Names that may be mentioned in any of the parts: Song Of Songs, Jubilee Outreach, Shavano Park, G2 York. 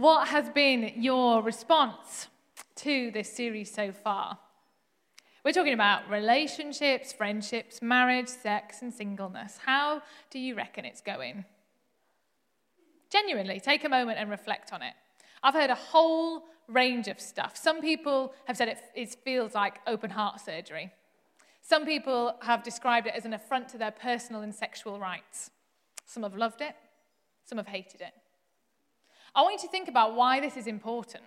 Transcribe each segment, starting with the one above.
what has been your response to this series so far? We're talking about relationships, friendships, marriage, sex, and singleness. How do you reckon it's going? Genuinely, take a moment and reflect on it. I've heard a whole range of stuff. Some people have said it feels like open heart surgery. Some people have described it as an affront to their personal and sexual rights. Some have loved it. Some have hated it. I want you to think about why this is important.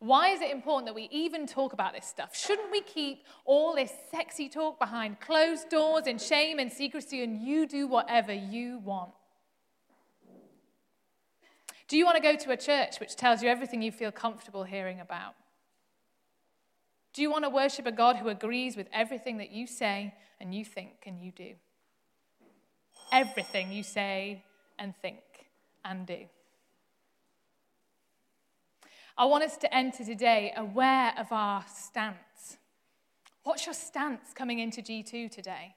Why is it important that we even talk about this stuff? Shouldn't we keep all this sexy talk behind closed doors in shame and secrecy and you do whatever you want? Do you want to go to a church which tells you everything you feel comfortable hearing about? Do you want to worship a God who agrees with everything that you say and you think and you do? Everything you say and think and do. I want us to enter today aware of our stance. What's your stance coming into G2 today?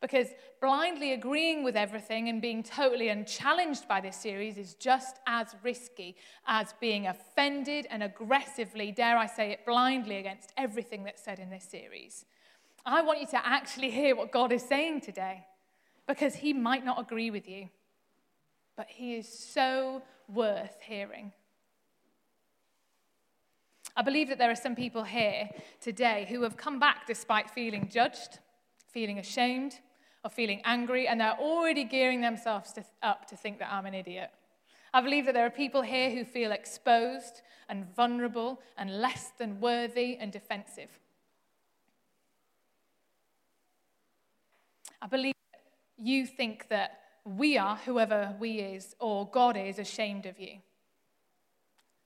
Because blindly agreeing with everything and being totally unchallenged by this series is just as risky as being offended and aggressively, dare I say it, blindly against everything that's said in this series. I want you to actually hear what God is saying today, because he might not agree with you, but he is so worth hearing. I believe that there are some people here today who have come back despite feeling judged, feeling ashamed, or feeling angry, and they're already gearing themselves up to think that I'm an idiot. I believe that there are people here who feel exposed and vulnerable and less than worthy and defensive. I believe that you think that we are, whoever we is, or God is, ashamed of you.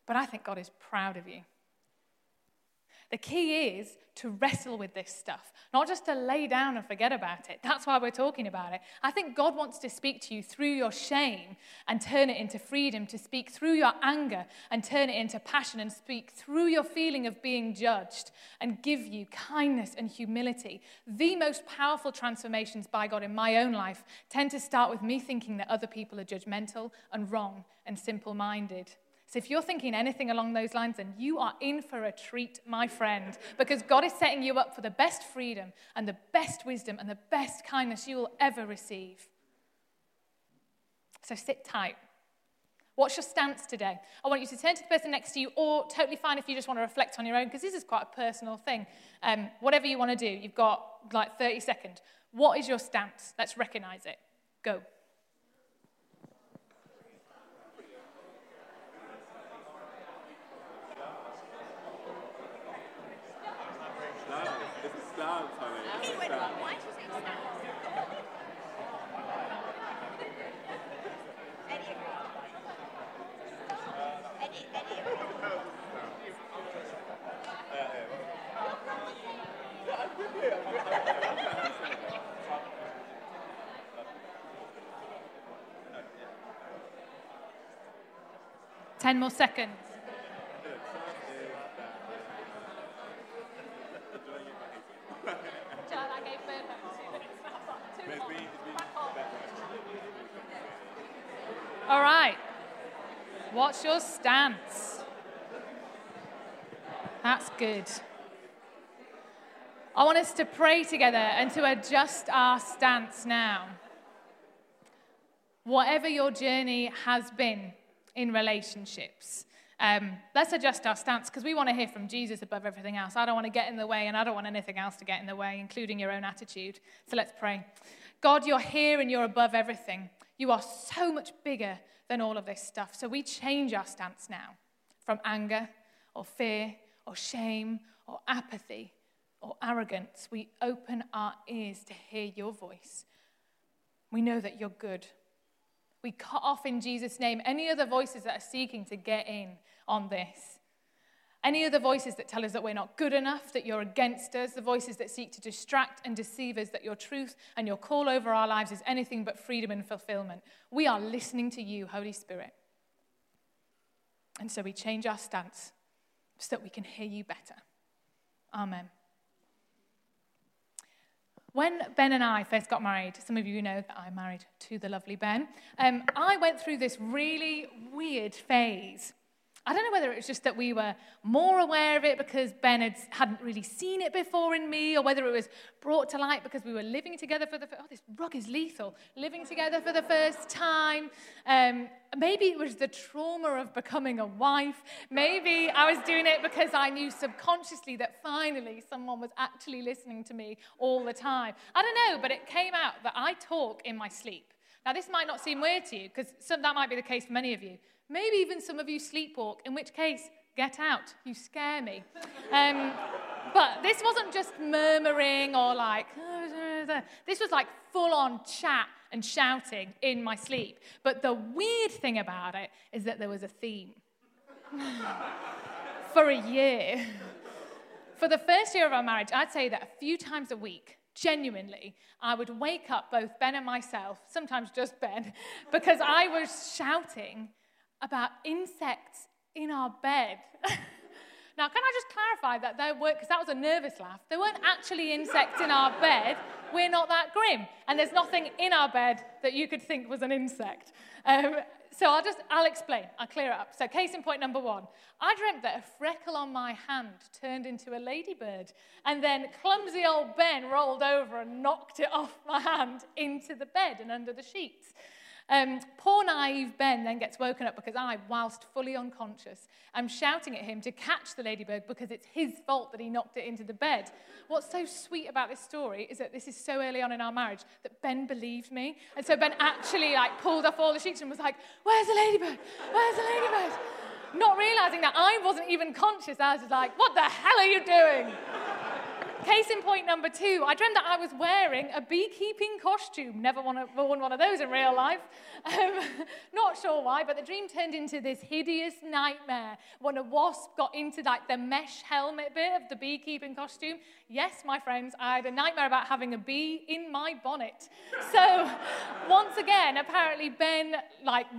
But I think God is proud of you. The key is to wrestle with this stuff, not just to lay down and forget about it. That's why we're talking about it. I think God wants to speak to you through your shame and turn it into freedom, to speak through your anger and turn it into passion, and speak through your feeling of being judged and give you kindness and humility. The most powerful transformations by God in my own life tend to start with me thinking that other people are judgmental and wrong and simple-minded. So if you're thinking anything along those lines, then you are in for a treat, my friend, because God is setting you up for the best freedom and the best wisdom and the best kindness you will ever receive. So sit tight. What's your stance today? I want you to turn to the person next to you, or totally fine if you just want to reflect on your own, because this is quite a personal thing. Whatever you want to do, you've got like 30 seconds. What is your stance? Let's recognize it. Go. Ten more seconds. All right. What's your stance? That's good. I want us to pray together and to adjust our stance now. Whatever your journey has been in relationships, let's adjust our stance, because we want to hear from Jesus above everything else. I don't want to get in the way, and I don't want anything else to get in the way, including your own attitude. So let's pray. God, you're here and you're above everything. You are so much bigger than all of this stuff. So we change our stance now from anger or fear or shame or apathy or arrogance. We open our ears to hear your voice. We know that you're good. We cut off in Jesus' name any other voices that are seeking to get in on this. Any other voices that tell us that we're not good enough, that you're against us, the voices that seek to distract and deceive us, that your truth and your call over our lives is anything but freedom and fulfillment. We are listening to you, Holy Spirit. And so we change our stance so that we can hear you better. Amen. When Ben and I first got married, some of you know that I'm married to the lovely Ben, I went through this really weird phase. I don't know whether it was just that we were more aware of it because Ben hadn't really seen it before in me, or whether it was brought to light because we were living together for the first time. Oh, this rug is lethal. Living together for the first time. Maybe it was the trauma of becoming a wife. Maybe I was doing it because I knew subconsciously that finally someone was actually listening to me all the time. I don't know, but it came out that I talk in my sleep. Now, this might not seem weird to you, because that might be the case for many of you. Maybe even some of you sleepwalk, in which case, get out, you scare me. But this wasn't just murmuring or like, this was like full-on chat and shouting in my sleep. But the weird thing about it is that there was a theme. For a year. For the first year of our marriage, I'd say that a few times a week, genuinely, I would wake up both Ben and myself, sometimes just Ben, because I was shouting about insects in our bed. Now, can I just clarify that there were, because that was a nervous laugh, there weren't actually insects in our bed. We're not that grim. And there's nothing in our bed that you could think was an insect. So I'll explain. I'll clear it up. So case in point number one. I dreamt that a freckle on my hand turned into a ladybird. And then clumsy old Ben rolled over and knocked it off my hand into the bed and under the sheets. Poor naive Ben then gets woken up because I, whilst fully unconscious, am shouting at him to catch the ladybird because it's his fault that he knocked it into the bed. What's so sweet about this story is that this is so early on in our marriage that Ben believed me. And so Ben actually pulled off all the sheets and was like, "Where's the ladybird? Where's the ladybird?" Not realising that I wasn't even conscious. I was just like, "What the hell are you doing?" Case in point number two, I dreamt that I was wearing a beekeeping costume. Never worn one of those in real life. Not sure why, but the dream turned into this hideous nightmare when a wasp got into the mesh helmet bit of the beekeeping costume. Yes, my friends, I had a nightmare about having a bee in my bonnet. So once again, apparently Ben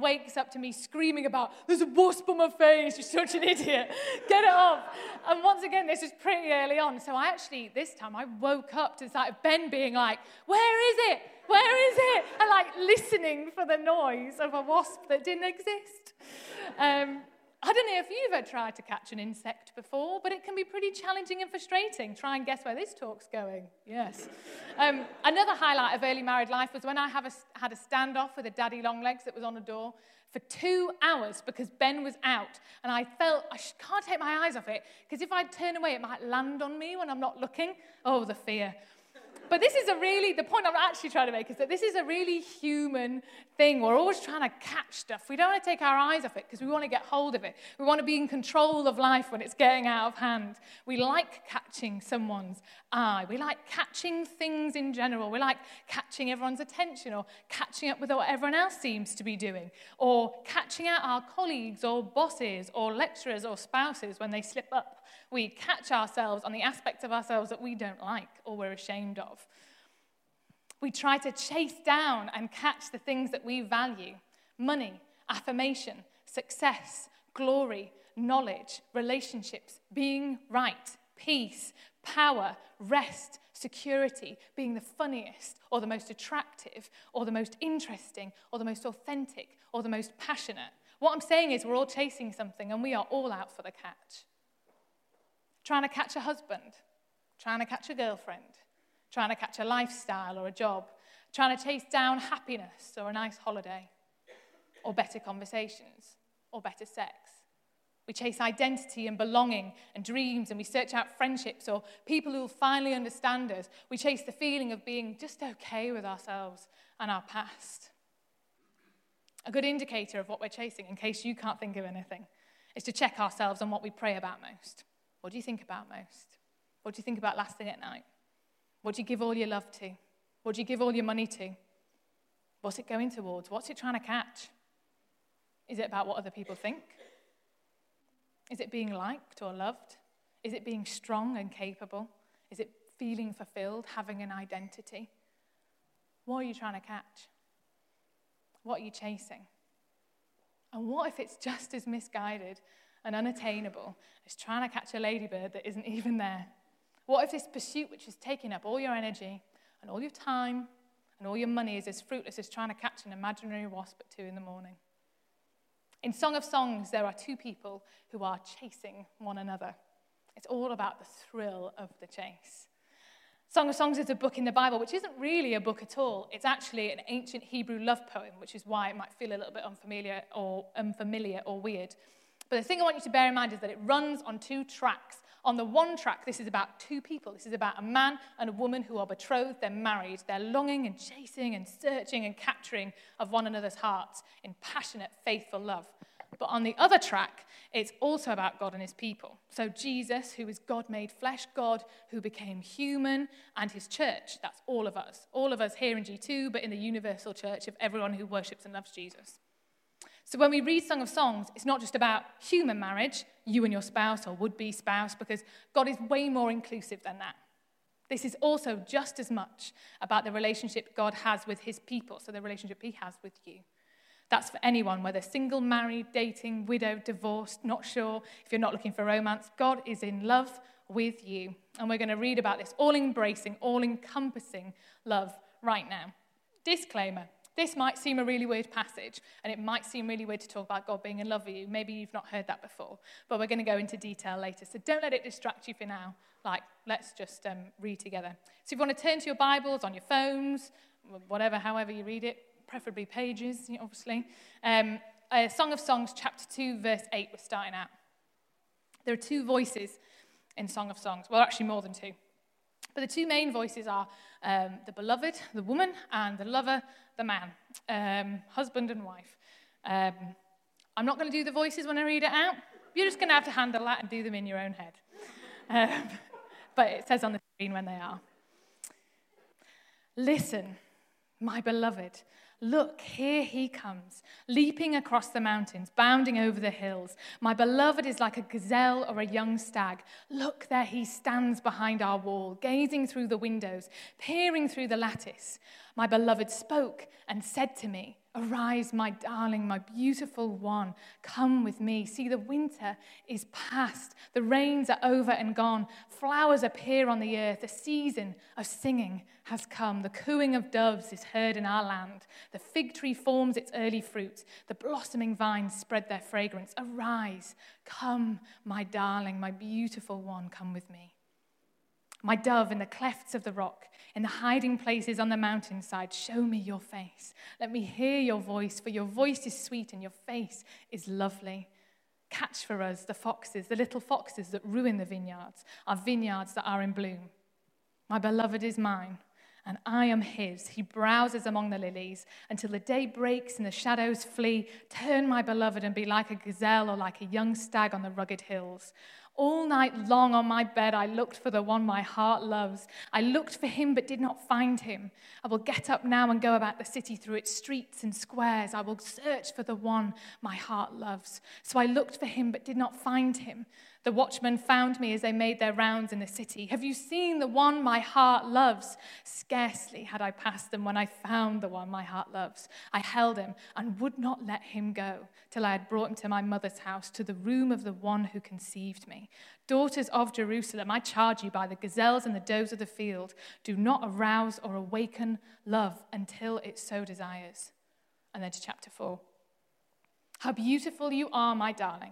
wakes up to me screaming about, "There's a wasp on my face, you're such an idiot, get it off." And once again, this was pretty early on, so I actually, this time I woke up to the sight of Ben being like, "Where is it? Where is it?" And listening for the noise of a wasp that didn't exist. I don't know if you've ever tried to catch an insect before, but it can be pretty challenging and frustrating. Try and guess where this talk's going. Yes. Another highlight of early married life was when I had a standoff with a daddy long legs that was on a door for 2 hours because Ben was out, and I felt I can't take my eyes off it because if I turn away, it might land on me when I'm not looking. Oh, the fear. But this is the point I'm actually trying to make is that this is a really human thing. We're always trying to catch stuff. We don't want to take our eyes off it because we want to get hold of it. We want to be in control of life when it's getting out of hand. We like catching someone's eye. We like catching things in general. We like catching everyone's attention or catching up with what everyone else seems to be doing or catching out our colleagues or bosses or lecturers or spouses when they slip up. We catch ourselves on the aspects of ourselves that we don't like or we're ashamed of. We try to chase down and catch the things that we value: money, affirmation, success, glory, knowledge, relationships, being right, peace, power, rest, security, being the funniest or the most attractive or the most interesting or the most authentic or the most passionate. What I'm saying is we're all chasing something and we are all out for the catch. Trying to catch a husband, trying to catch a girlfriend, trying to catch a lifestyle or a job, trying to chase down happiness or a nice holiday, or better conversations, or better sex. We chase identity and belonging and dreams, and we search out friendships or people who will finally understand us. We chase the feeling of being just okay with ourselves and our past. A good indicator of what we're chasing, in case you can't think of anything, is to check ourselves on what we pray about most. What do you think about most? What do you think about last thing at night? What do you give all your love to? What do you give all your money to? What's it going towards? What's it trying to catch? Is it about what other people think? Is it being liked or loved? Is it being strong and capable? Is it feeling fulfilled, having an identity? What are you trying to catch? What are you chasing? And what if it's just as misguided and unattainable as trying to catch a ladybird that isn't even there? What if this pursuit, which is taking up all your energy and all your time and all your money is as fruitless as trying to catch an imaginary wasp at 2 a.m. In Song of Songs, there are two people who are chasing one another. It's all about the thrill of the chase. Song of Songs is a book in the Bible, which isn't really a book at all. It's actually an ancient Hebrew love poem, which is why it might feel a little bit unfamiliar or weird. But the thing I want you to bear in mind is that it runs on two tracks. On the one track, this is about two people. This is about a man and a woman who are betrothed, they're married. They're longing and chasing and searching and capturing of one another's hearts in passionate, faithful love. But on the other track, it's also about God and his people. So Jesus, who is God made flesh, God who became human, and his church, that's all of us. All of us here in G2, but in the universal church of everyone who worships and loves Jesus. So when we read Song of Songs, it's not just about human marriage, you and your spouse or would-be spouse, because God is way more inclusive than that. This is also just as much about the relationship God has with his people, so the relationship he has with you. That's for anyone, whether single, married, dating, widowed, divorced, not sure, if you're not looking for romance, God is in love with you. And we're going to read about this all-embracing, all-encompassing love right now. Disclaimer. This might seem a really weird passage, and it might seem really weird to talk about God being in love with you. Maybe you've not heard that before, but we're going to go into detail later. So don't let it distract you for now. Let's just read together. So if you want to turn to your Bibles, on your phones, whatever, however you read it, preferably pages, obviously. Song of Songs, chapter 2, verse 8, we're starting out. There are two voices in Song of Songs. Well, actually more than two. But the two main voices are the beloved, the woman, and the lover, the man, husband and wife. I'm not going to do the voices when I read it out. You're just going to have to handle that and do them in your own head. But it says on the screen when they are. Listen, my beloved. Look, here he comes, leaping across the mountains, bounding over the hills. My beloved is like a gazelle or a young stag. Look, there he stands behind our wall, gazing through the windows, peering through the lattice. My beloved spoke and said to me, arise, my darling, my beautiful one, come with me. See, the winter is past, the rains are over and gone, flowers appear on the earth, the season of singing has come, the cooing of doves is heard in our land, the fig tree forms its early fruit, the blossoming vines spread their fragrance. Arise, come, my darling, my beautiful one, come with me. My dove, in the clefts of the rock, in the hiding places on the mountainside, show me your face. Let me hear your voice, for your voice is sweet and your face is lovely. Catch for us the foxes, the little foxes that ruin the vineyards, our vineyards that are in bloom. My beloved is mine, and I am his. He browses among the lilies until the day breaks and the shadows flee. Turn, my beloved, and be like a gazelle or like a young stag on the rugged hills. All night long on my bed I looked for the one my heart loves. I looked for him but did not find him. I will get up now and go about the city through its streets and squares. I will search for the one my heart loves. So I looked for him but did not find him. The watchmen found me as they made their rounds in the city. Have you seen the one my heart loves? Scarcely had I passed them when I found the one my heart loves. I held him and would not let him go till I had brought him to my mother's house, to the room of the one who conceived me. Daughters of Jerusalem, I charge you by the gazelles and the does of the field, do not arouse or awaken love until it so desires. And then to chapter 4. How beautiful you are, my darling.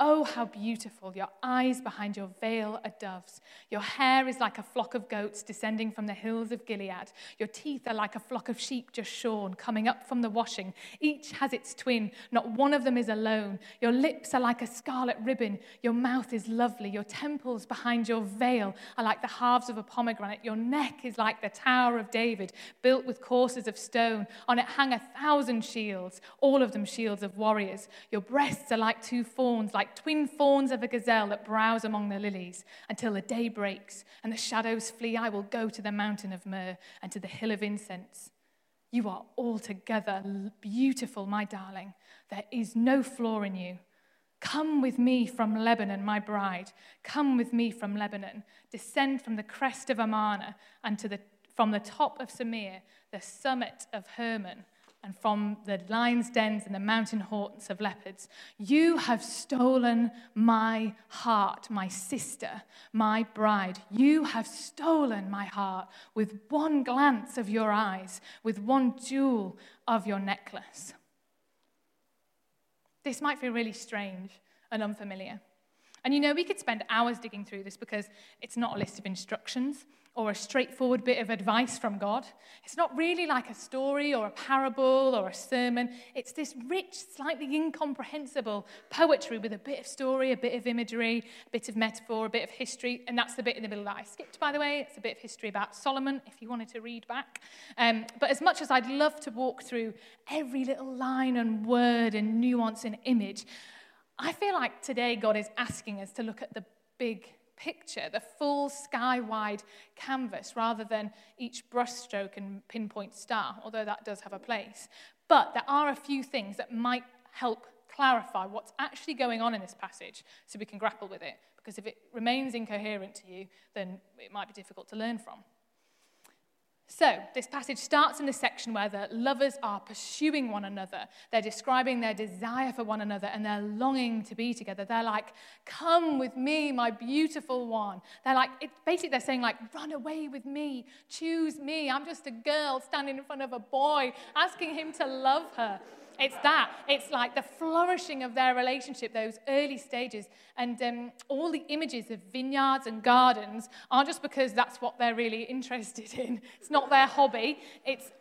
Oh, how beautiful. Your eyes behind your veil are doves. Your hair is like a flock of goats descending from the hills of Gilead. Your teeth are like a flock of sheep just shorn, coming up from the washing. Each has its twin. Not one of them is alone. Your lips are like a scarlet ribbon. Your mouth is lovely. Your temples behind your veil are like the halves of a pomegranate. Your neck is like the Tower of David, built with courses of stone. On it hang 1,000 shields, all of them shields of warriors. Your breasts are like two fawns, like twin fawns of a gazelle that browse among the lilies. Until the day breaks and the shadows flee, I will go to the mountain of myrrh and to the hill of incense. You are altogether beautiful, my darling. There is no flaw in you. Come with me from Lebanon, my bride. Come with me from Lebanon. Descend from the crest of Amana and from the top of Samir, the summit of Hermon. and from the lions' dens and the mountain haunts of leopards. You have stolen my heart, my sister, my bride. You have stolen my heart with one glance of your eyes, with one jewel of your necklace. This might feel really strange and unfamiliar. And you know, we could spend hours digging through this because it's not a list of instructions or a straightforward bit of advice from God. It's not really like a story or a parable or a sermon. It's this rich, slightly incomprehensible poetry with a bit of story, a bit of imagery, a bit of metaphor, a bit of history. And that's the bit in the middle that I skipped, by the way. It's a bit of history about Solomon, if you wanted to read back. But as much as I'd love to walk through every little line and word and nuance and image, I feel like today God is asking us to look at the big picture, the full sky-wide canvas, rather than each brushstroke and pinpoint star, although that does have a place. But there are a few things that might help clarify what's actually going on in this passage so we can grapple with it, because if it remains incoherent to you, then it might be difficult to learn from. So, this passage starts in the section where the lovers are pursuing one another. They're describing their desire for one another and their longing to be together. They're like, come with me, my beautiful one. They're like, basically they're saying like, run away with me, choose me. I'm just a girl standing in front of a boy, asking him to love her. It's that. It's like the flourishing of their relationship, those early stages. And all the images of vineyards and gardens aren't just because that's what they're really interested in. It's not their hobby. It's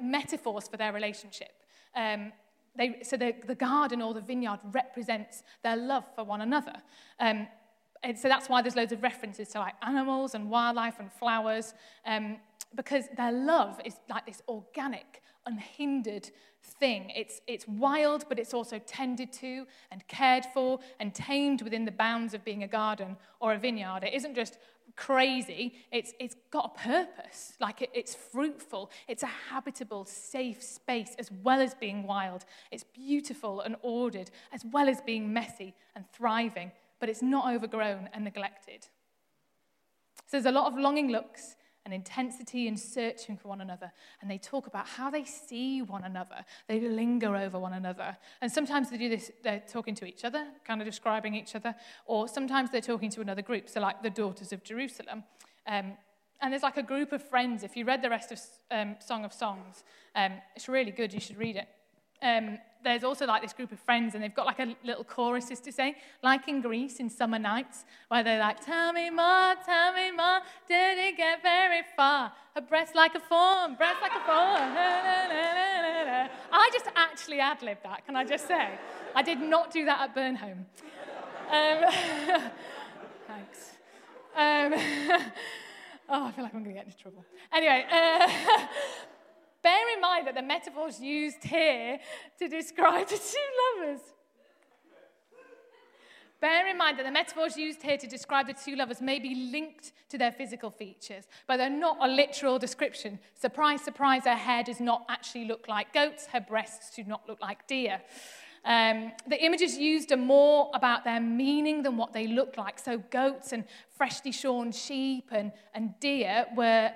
metaphors for their relationship. So the garden or the vineyard represents their love for one another. And so that's why there's loads of references to like animals and wildlife and flowers, because their love is like this organic, unhindered thing. It's wild, but it's also tended to and cared for and tamed within the bounds of being a garden or a vineyard. It isn't just crazy. It's got a purpose. Like it's fruitful. It's a habitable, safe space as well as being wild. It's beautiful and ordered as well as being messy and thriving, but it's not overgrown and neglected. So there's a lot of longing looks and intensity in searching for one another. And they talk about how they see one another. They linger over one another. And sometimes they do this, they're talking to each other, kind of describing each other, or sometimes they're talking to another group, so like the Daughters of Jerusalem. And there's like a group of friends. If you read the rest of Song of Songs, it's really good, you should read it. There's also like this group of friends, and they've got like a little chorus to say, like in Greece in Summer Nights, where they're like, tell me more, didn't get very far. Her breasts like a fawn, breasts like a fawn. I just actually ad-libbed that, can I just say? I did not do that at Burnholm. Thanks. Oh, I feel like I'm going to get into trouble. Anyway. Bear in mind that the metaphors used here to describe the two lovers. Bear in mind that the metaphors used here to describe the two lovers may be linked to their physical features, but they're not a literal description. Surprise, surprise, her hair does not actually look like goats. Her breasts do not look like deer. The images used are more about their meaning than what they look like. So goats and freshly shorn sheep and deer were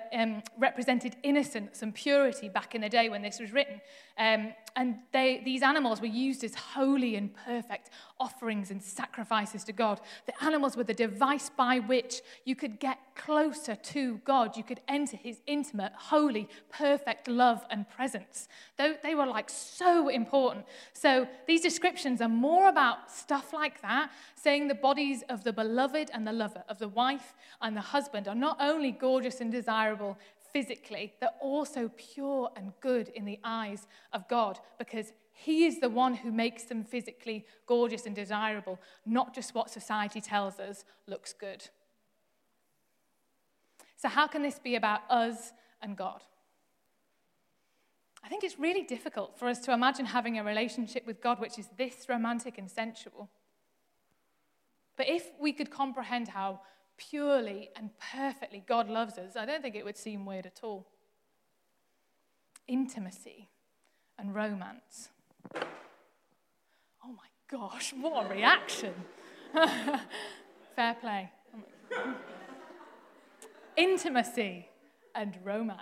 represented innocence and purity back in the day when this was written. And these animals were used as holy and perfect offerings and sacrifices to God. The animals were the device by which you could get closer to God. You could enter his intimate, holy, perfect love and presence. They were like so important. So these descriptions are more about stuff like that, saying the bodies of the beloved and the lover, of the wife and the husband, are not only gorgeous and desirable physically, they're also pure and good in the eyes of God, because he is the one who makes them physically gorgeous and desirable, not just what society tells us looks good. So how can this be about us and God? I think it's really difficult for us to imagine having a relationship with God which is this romantic and sensual. But if we could comprehend how purely and perfectly God loves us, I don't think it would seem weird at all. Intimacy and romance. Oh my gosh, what a reaction. Fair play. Intimacy and romance.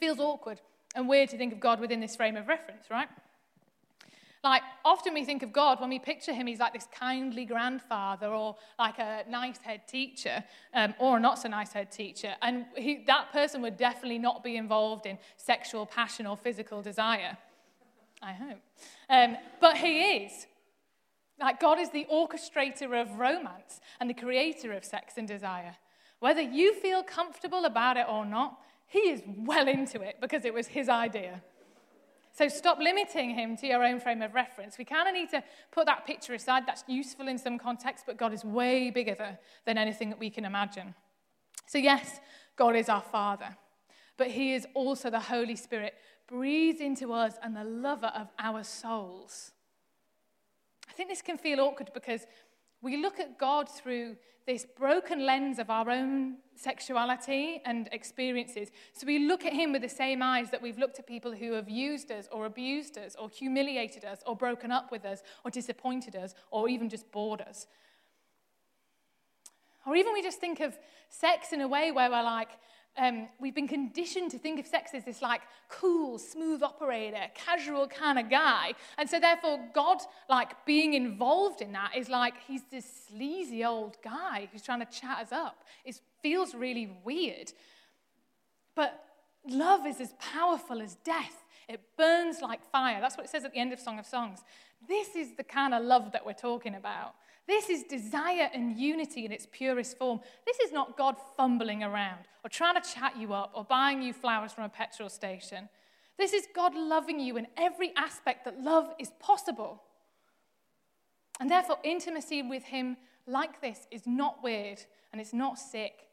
feels awkward and weird to think of God within this frame of reference, right? Like, often we think of God, when we picture him, he's like this kindly grandfather or like a nice head teacher or a not-so-nice head teacher. And that person would definitely not be involved in sexual passion or physical desire, I hope. But he is. Like, God is the orchestrator of romance and the creator of sex and desire. Whether you feel comfortable about it or not, he is well into it because it was his idea. So stop limiting him to your own frame of reference. We kind of need to put that picture aside. That's useful in some contexts, but God is way bigger than anything that we can imagine. So yes, God is our Father, but he is also the Holy Spirit breathes into us and the lover of our souls. I think this can feel awkward because we look at God through this broken lens of our own sexuality and experiences. So we look at him with the same eyes that we've looked at people who have used us or abused us or humiliated us or broken up with us or disappointed us or even just bored us. Or even we just think of sex in a way where we're like, we've been conditioned to think of sex as this like cool, smooth operator, casual kind of guy. And so therefore God like being involved in that is like he's this sleazy old guy who's trying to chat us up. It feels really weird. But love is as powerful as death. It burns like fire. That's what it says at the end of Song of Songs. This is the kind of love that we're talking about. This is desire and unity in its purest form. This is not God fumbling around or trying to chat you up or buying you flowers from a petrol station. This is God loving you in every aspect that love is possible. And therefore, intimacy with him like this is not weird and it's not sick.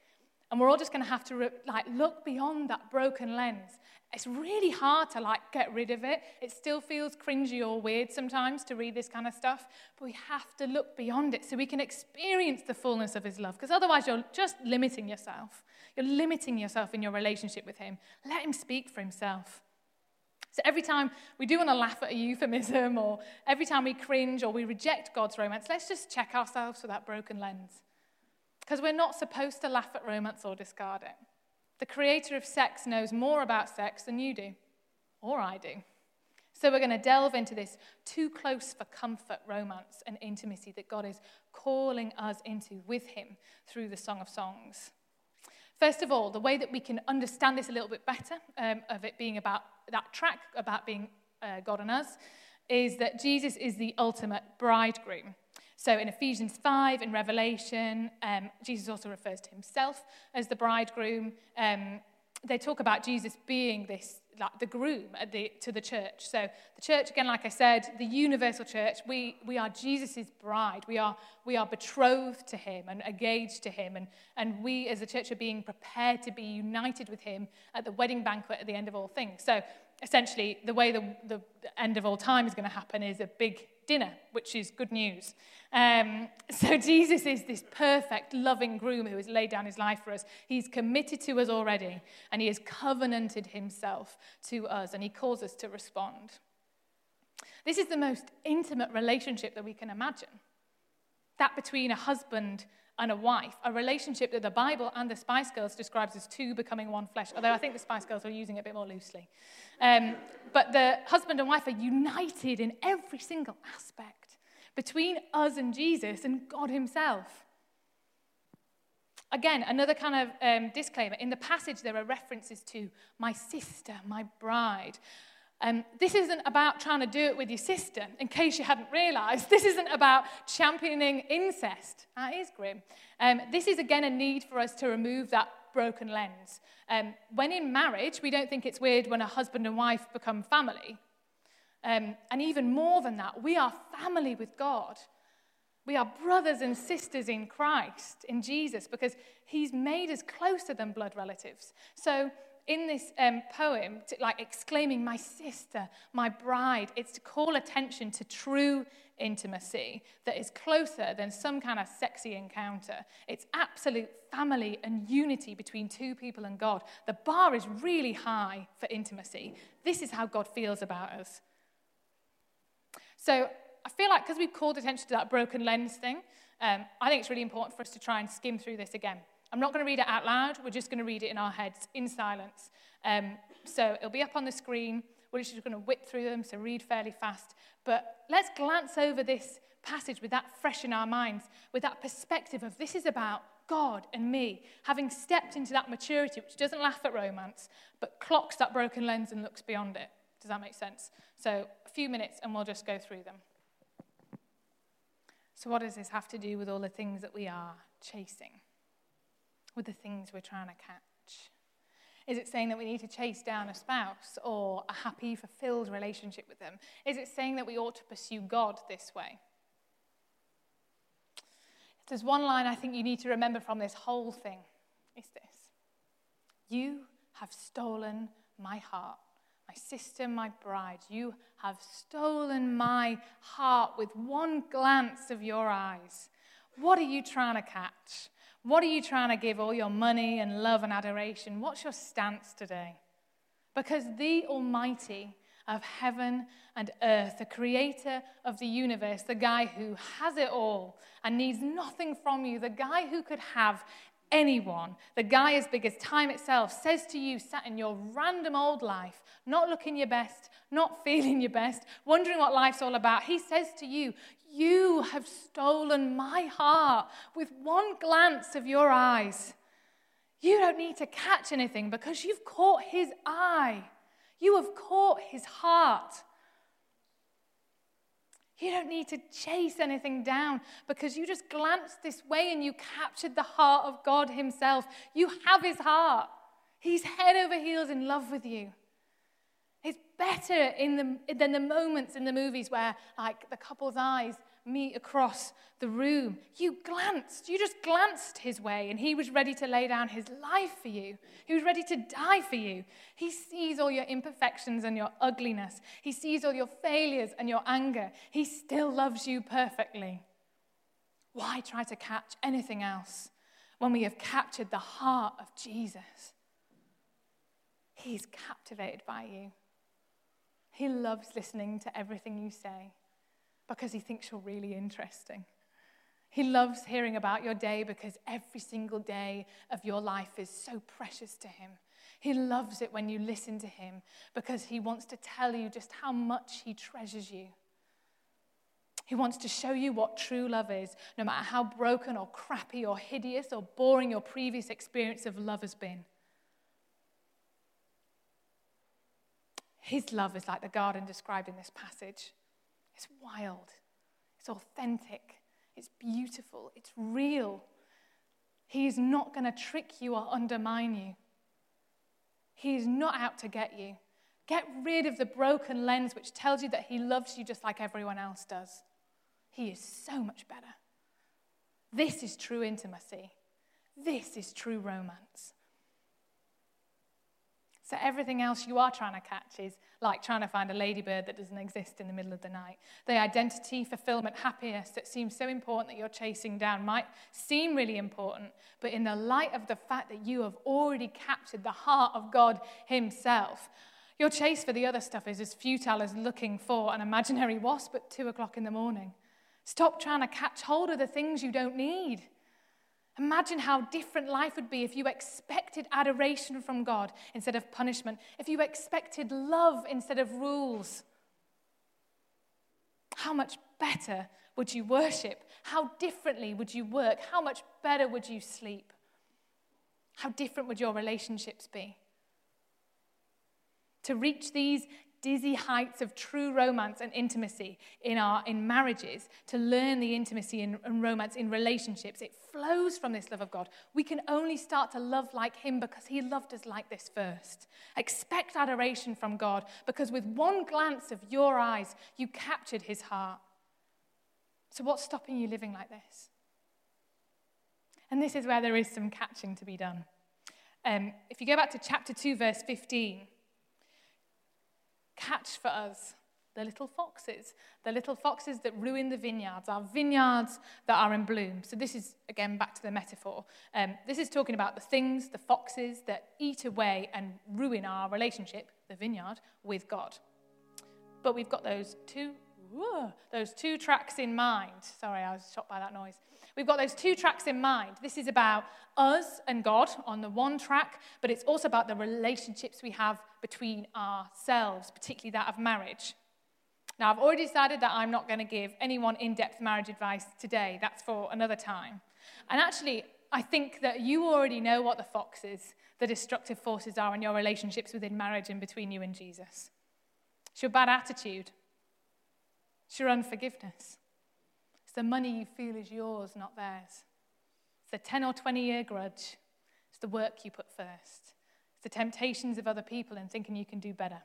And we're all just going to have to like look beyond that broken lens. It's really hard to like get rid of it. It still feels cringy or weird sometimes to read this kind of stuff. But we have to look beyond it so we can experience the fullness of his love. Because otherwise you're just limiting yourself. You're limiting yourself in your relationship with him. Let him speak for himself. So every time we do want to laugh at a euphemism or every time we cringe or we reject God's romance, let's just check ourselves with that broken lens. Because we're not supposed to laugh at romance or discard it. The creator of sex knows more about sex than you do, or I do. So we're going to delve into this too close for comfort romance and intimacy that God is calling us into with him through the Song of Songs. First of all, the way that we can understand this a little bit better, of it being about that track, about being God and us, is that Jesus is the ultimate bridegroom. So in Ephesians 5, in Revelation, Jesus also refers to himself as the bridegroom. They talk about Jesus being this, like the groom to the church. So the church, again, like I said, the universal church, we are Jesus' bride. We are betrothed to him and engaged to him. And we as a church are being prepared to be united with him at the wedding banquet at the end of all things. So essentially, the way the end of all time is going to happen is a big dinner, which is good news. So Jesus is this perfect, loving groom who has laid down his life for us. He's committed to us already, and he has covenanted himself to us, and he calls us to respond. This is the most intimate relationship that we can imagine, that between a husband and a wife, a relationship that the Bible and the Spice Girls describes as two becoming one flesh, although I think the Spice Girls are using it a bit more loosely. But the husband and wife are united in every single aspect between us and Jesus and God himself. Again, another kind of disclaimer. In the passage, there are references to my sister, my bride. This isn't about trying to do it with your sister, in case you hadn't realised. This isn't about championing incest. That is grim. This is, again, a need for us to remove that broken lens. When in marriage, we don't think it's weird when a husband and wife become family. And even more than that, we are family with God. We are brothers and sisters in Christ, in Jesus, because he's made us closer than blood relatives. So in this poem, like exclaiming, my sister, my bride, it's to call attention to true intimacy that is closer than some kind of sexy encounter. It's absolute family and unity between two people and God. The bar is really high for intimacy. This is how God feels about us. So I feel like because we've called attention to that broken lens thing, I think it's really important for us to try and skim through this again. I'm not going to read it out loud. We're just going to read it in our heads, in silence. So it'll be up on the screen. We're just going to whip through them, so read fairly fast. But let's glance over this passage with that fresh in our minds, with that perspective of this is about God and me, having stepped into that maturity, which doesn't laugh at romance, but clocks that broken lens and looks beyond it. Does that make sense? So a few minutes and we'll just go through them. So what does this have to do with all the things that we are chasing? With the things we're trying to catch? Is it saying that we need to chase down a spouse or a happy, fulfilled relationship with them? Is it saying that we ought to pursue God this way? There's one line I think you need to remember from this whole thing. It's this. You have stolen my heart, my sister, my bride. You have stolen my heart with one glance of your eyes. What are you trying to catch? What are you trying to give all your money and love and adoration? What's your stance today? Because the Almighty of heaven and earth, the creator of the universe, the guy who has it all and needs nothing from you, the guy who could have anyone, the guy as big as time itself, says to you, sat in your random old life, not looking your best, not feeling your best, wondering what life's all about, he says to you, you have stolen my heart with one glance of your eyes. You don't need to catch anything because you've caught his eye. You have caught his heart. You don't need to chase anything down because you just glanced this way and you captured the heart of God himself. You have his heart. He's head over heels in love with you. It's better than the moments in the movies where, like, the couple's eyes meet across the room. You just glanced his way, and he was ready to lay down his life for you. He was ready to die for you. He sees all your imperfections and your ugliness. He sees all your failures and your anger. He still loves you perfectly. Why try to catch anything else when we have captured the heart of Jesus? He's captivated by you. He loves listening to everything you say, because he thinks you're really interesting. He loves hearing about your day because every single day of your life is so precious to him. He loves it when you listen to him because he wants to tell you just how much he treasures you. He wants to show you what true love is, no matter how broken or crappy or hideous or boring your previous experience of love has been. His love is like the garden described in this passage. It's wild, it's authentic, it's beautiful, it's real. He is not going to trick you or undermine you. He is not out to get you. Get rid of the broken lens which tells you that he loves you just like everyone else does. He is so much better. This is true intimacy. This is true romance. So everything else you are trying to catch is like trying to find a ladybird that doesn't exist in the middle of the night. The identity, fulfillment, happiness that seems so important that you're chasing down might seem really important, but in the light of the fact that you have already captured the heart of God himself, your chase for the other stuff is as futile as looking for an imaginary wasp at 2:00 in the morning. Stop trying to catch hold of the things you don't need. Imagine how different life would be if you expected adoration from God instead of punishment, if you expected love instead of rules. How much better would you worship? How differently would you work? How much better would you sleep? How different would your relationships be? To reach these dizzy heights of true romance and intimacy in marriages, to learn the intimacy and romance in relationships. It flows from this love of God. We can only start to love like him because he loved us like this first. Expect adoration from God because with one glance of your eyes, you captured his heart. So what's stopping you living like this? And this is where there is some catching to be done. If you go back to chapter 2, verse 15, catch for us the little foxes that ruin the vineyards, our vineyards that are in bloom. So this is, again, back to the metaphor. This is talking about the things, the foxes that eat away and ruin our relationship, the vineyard, with God. But we've got those two whoa, those two tracks in mind. Sorry, I was shocked by that noise. We've got those two tracks in mind. This is about us and God on the one track, but it's also about the relationships we have between ourselves, particularly that of marriage. Now, I've already decided that I'm not going to give anyone in-depth marriage advice today. That's for another time. And actually, I think that you already know what the fox is, the destructive forces are in your relationships within marriage and between you and Jesus. It's your bad attitude. It's your unforgiveness. It's the money you feel is yours, not theirs. It's the 10 or 20-year grudge. It's the work you put first. It's the temptations of other people and thinking you can do better.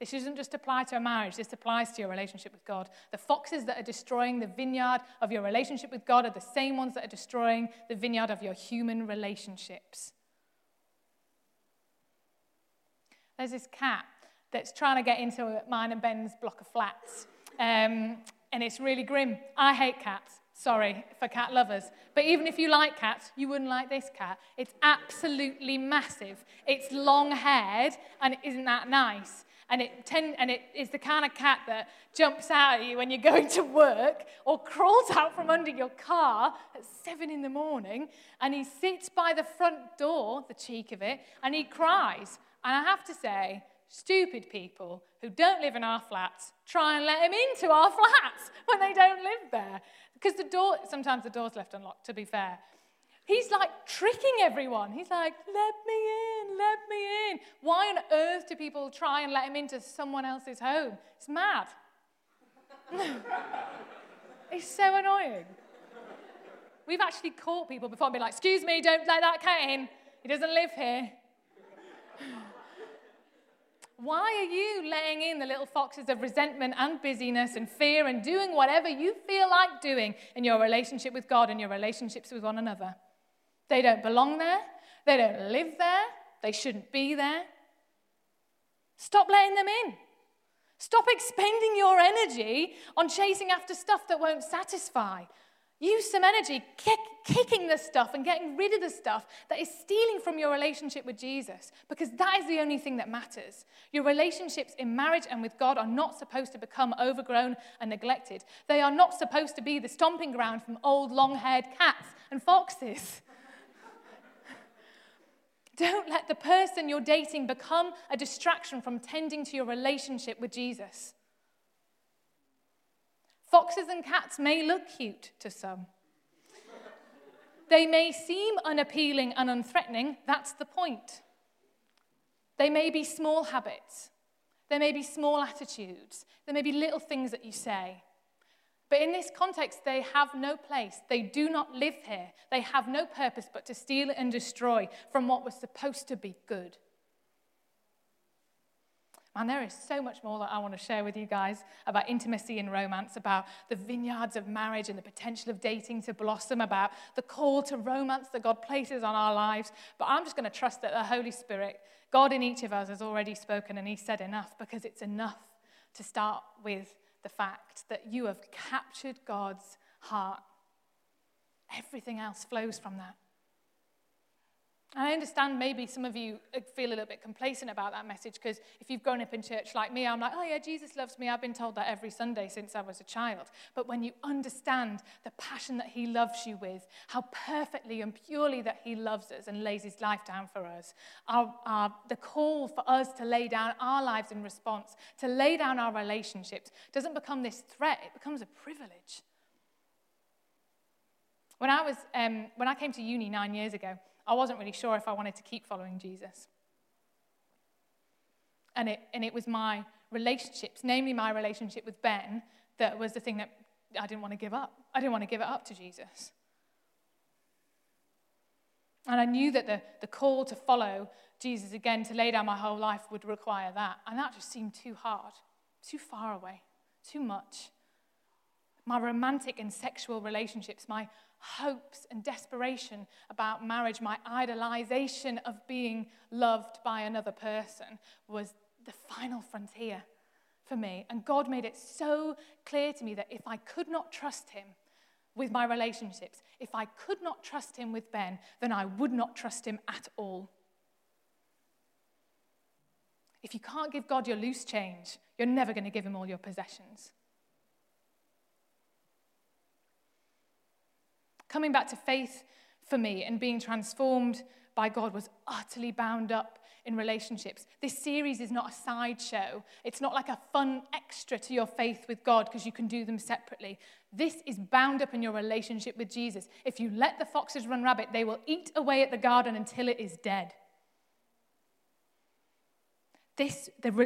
This doesn't just apply to a marriage. This applies to your relationship with God. The foxes that are destroying the vineyard of your relationship with God are the same ones that are destroying the vineyard of your human relationships. There's this cat that's trying to get into mine and Ben's block of flats. And it's really grim. I hate cats. Sorry for cat lovers. But even if you like cats, you wouldn't like this cat. It's absolutely massive. It's long-haired, and isn't that nice? And it is the kind of cat that jumps out at you when you're going to work or crawls out from under your car at 7 a.m. and he sits by the front door, the cheek of it, and he cries. And I have to say, stupid people who don't live in our flats try and let him into our flats when they don't live there. Because sometimes the door's left unlocked, to be fair. He's like tricking everyone. He's like, let me in, let me in. Why on earth do people try and let him into someone else's home? It's mad. It's so annoying. We've actually caught people before and been like, excuse me, don't let that cat in. He doesn't live here. Why are you letting in the little foxes of resentment and busyness and fear and doing whatever you feel like doing in your relationship with God and your relationships with one another? They don't belong there. They don't live there. They shouldn't be there. Stop letting them in. Stop expending your energy on chasing after stuff that won't satisfy. Use some energy kicking the stuff and getting rid of the stuff that is stealing from your relationship with Jesus, because that is the only thing that matters. Your relationships in marriage and with God are not supposed to become overgrown and neglected. They are not supposed to be the stomping ground from old long-haired cats and foxes. Don't let the person you're dating become a distraction from tending to your relationship with Jesus. Foxes and cats may look cute to some. They may seem unappealing and unthreatening. That's the point. They may be small habits. There may be small attitudes. There may be little things that you say. But in this context, they have no place. They do not live here. They have no purpose but to steal and destroy from what was supposed to be good. Man, there is so much more that I want to share with you guys about intimacy and romance, about the vineyards of marriage and the potential of dating to blossom, about the call to romance that God places on our lives. But I'm just going to trust that the Holy Spirit, God in each of us, has already spoken and He's said enough, because it's enough to start with the fact that you have captured God's heart. Everything else flows from that. I understand maybe some of you feel a little bit complacent about that message, because if you've grown up in church like me, I'm like, oh yeah, Jesus loves me. I've been told that every Sunday since I was a child. But when you understand the passion that He loves you with, how perfectly and purely that He loves us and lays His life down for us, the call for us to lay down our lives in response, to lay down our relationships, doesn't become this threat. It becomes a privilege. When I came to uni 9 years ago, I wasn't really sure if I wanted to keep following Jesus. And it was my relationships, namely my relationship with Ben, that was the thing that I didn't want to give up. I didn't want to give it up to Jesus. And I knew that the call to follow Jesus again, to lay down my whole life, would require that. And that just seemed too hard, too far away, too much. My romantic and sexual relationships, my hopes and desperation about marriage, my idolization of being loved by another person was the final frontier for me. And God made it so clear to me that if I could not trust Him with my relationships, if I could not trust Him with Ben, then I would not trust Him at all. If you can't give God your loose change, you're never going to give Him all your possessions. Coming back to faith for me and being transformed by God was utterly bound up in relationships. This series is not a sideshow. It's not like a fun extra to your faith with God because you can do them separately. This is bound up in your relationship with Jesus. If you let the foxes run rabbit, they will eat away at the garden until it is dead.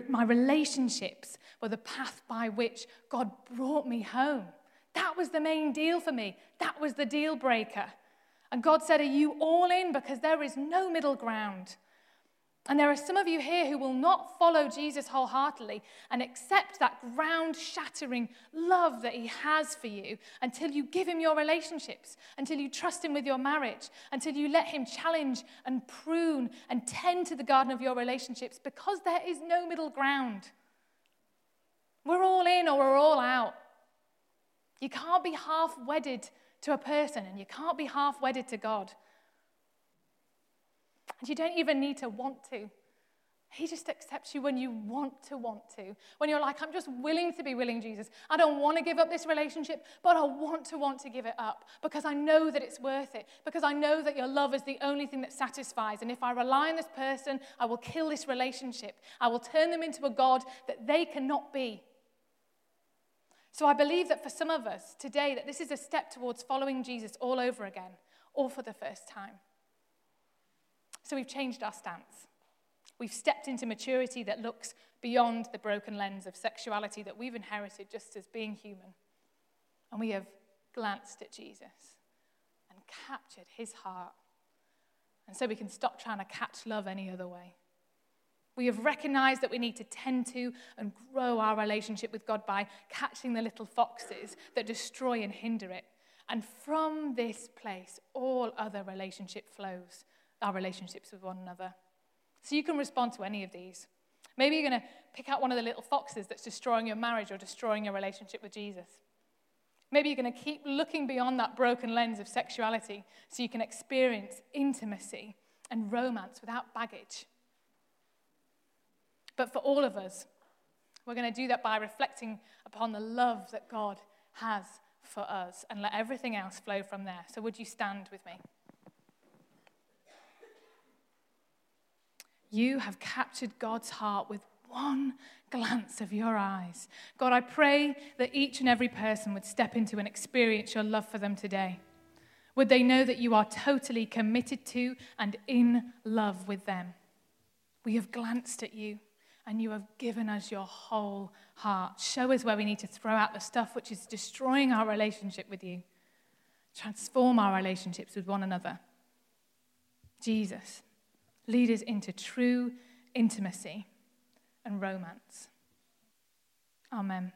My relationships were the path by which God brought me home. That was the main deal for me. That was the deal breaker. And God said, are you all in? Because there is no middle ground. And there are some of you here who will not follow Jesus wholeheartedly and accept that ground-shattering love that he has for you until you give him your relationships, until you trust him with your marriage, until you let him challenge and prune and tend to the garden of your relationships, because there is no middle ground. We're all in or we're all out. You can't be half-wedded to a person, and you can't be half-wedded to God. And you don't even need to want to. He just accepts you when you want to. When you're like, I'm just willing to be willing, Jesus. I don't want to give up this relationship, but I want to give it up because I know that it's worth it, because I know that your love is the only thing that satisfies. And if I rely on this person, I will kill this relationship. I will turn them into a God that they cannot be. So I believe that for some of us today, that this is a step towards following Jesus all over again, or for the first time. So we've changed our stance. We've stepped into maturity that looks beyond the broken lens of sexuality that we've inherited just as being human. And we have glanced at Jesus and captured his heart. And so we can stop trying to catch love any other way. We have recognized that we need to tend to and grow our relationship with God by catching the little foxes that destroy and hinder it. And from this place, all other relationship flows. Our relationships with one another. So you can respond to any of these. Maybe you're going to pick out one of the little foxes that's destroying your marriage or destroying your relationship with Jesus. Maybe you're going to keep looking beyond that broken lens of sexuality so you can experience intimacy and romance without baggage. But for all of us, we're going to do that by reflecting upon the love that God has for us and let everything else flow from there. So would you stand with me? You have captured God's heart with one glance of your eyes. God, I pray that each and every person would step into and experience your love for them today. Would they know that you are totally committed to and in love with them? We have glanced at you and you have given us your whole heart. Show us where we need to throw out the stuff which is destroying our relationship with you. Transform our relationships with one another. Jesus, lead us into true intimacy and romance. Amen.